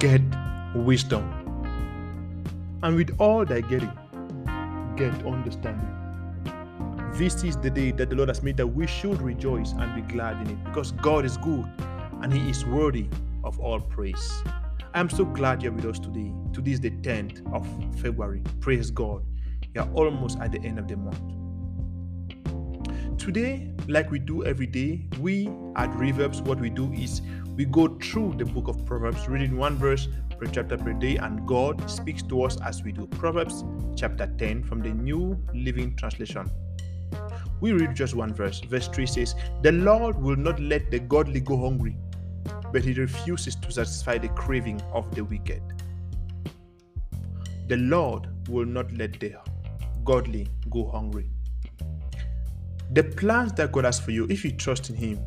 get wisdom, and with all thy getting, get understanding. This is the day that the Lord has made, that we should rejoice and be glad in it, because God is good and He is worthy of all praise. I'm so glad you're with us today. Today is the 10th of February. Praise God. You're almost at the end of the month. Today, like we do every day, we at Reverbs, what we do is we go through the book of Proverbs, reading one verse per chapter per day, and God speaks to us as we do. Proverbs chapter 10 from the New Living Translation. We read just one verse. Verse 3 says, "The Lord will not let the godly go hungry, but He refuses to satisfy the craving of the wicked." The Lord will not let the godly go hungry. The plans that God has for you, if you trust in Him,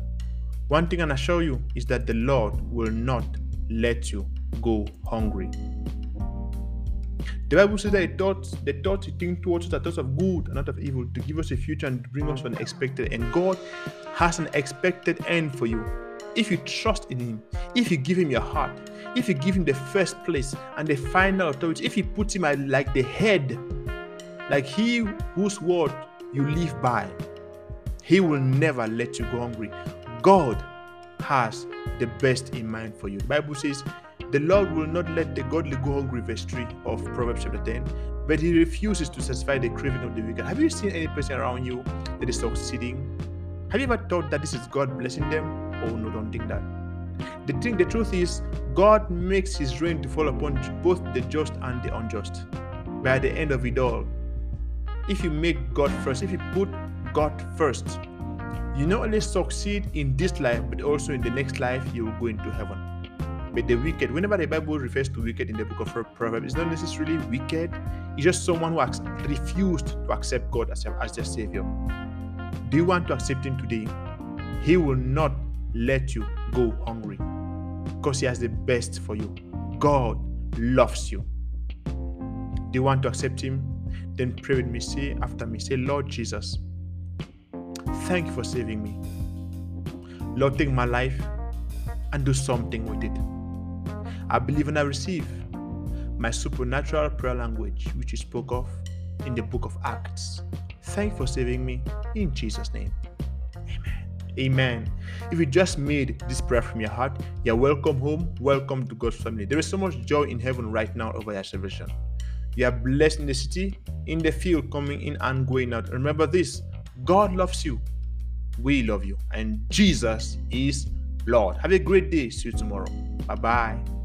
one thing I can assure you is that the Lord will not let you go hungry. The Bible says that the thoughts He thinks towards us are thoughts of good and not of evil, to give us a future and bring us an expected end. God has an expected end for you. If you trust in Him, if you give Him your heart, if you give Him the first place and the final authority, if you put Him at like the head, like He whose word you live by, He will never let you go hungry. God has the best in mind for you. The Bible says, "The Lord will not let the godly go hungry," verse 3 of Proverbs chapter 10, "but He refuses to satisfy the craving of the wicked." Have you seen any person around you that is succeeding? Have you ever thought that this is God blessing them? Oh no, don't think that. The truth is, God makes His rain to fall upon both the just and the unjust. By the end of it all, if you make God first, if you put God first, you not only succeed in this life, but also in the next life, you will go into heaven. But the wicked, whenever the Bible refers to wicked in the book of Proverbs, it's not necessarily wicked. It's just someone who has refused to accept God as their Savior. Do you want to accept Him today? He will not let you go hungry, because He has the best for you. God loves you. Do you want to accept Him? Then pray with me. Say after me. Say, "Lord Jesus, thank You for saving me. Lord, take my life and do something with it. I believe and I receive my supernatural prayer language, which You spoke of in the book of Acts. Thank You for saving me. In Jesus' name, amen." Amen. If you just made this prayer from your heart, you're welcome home, welcome to God's family. There is so much joy in heaven right now over your salvation. You are blessed in the city, in the field, coming in and going out. Remember this, God loves you, we love you, and Jesus is Lord. Have a great day. See you tomorrow. Bye-bye.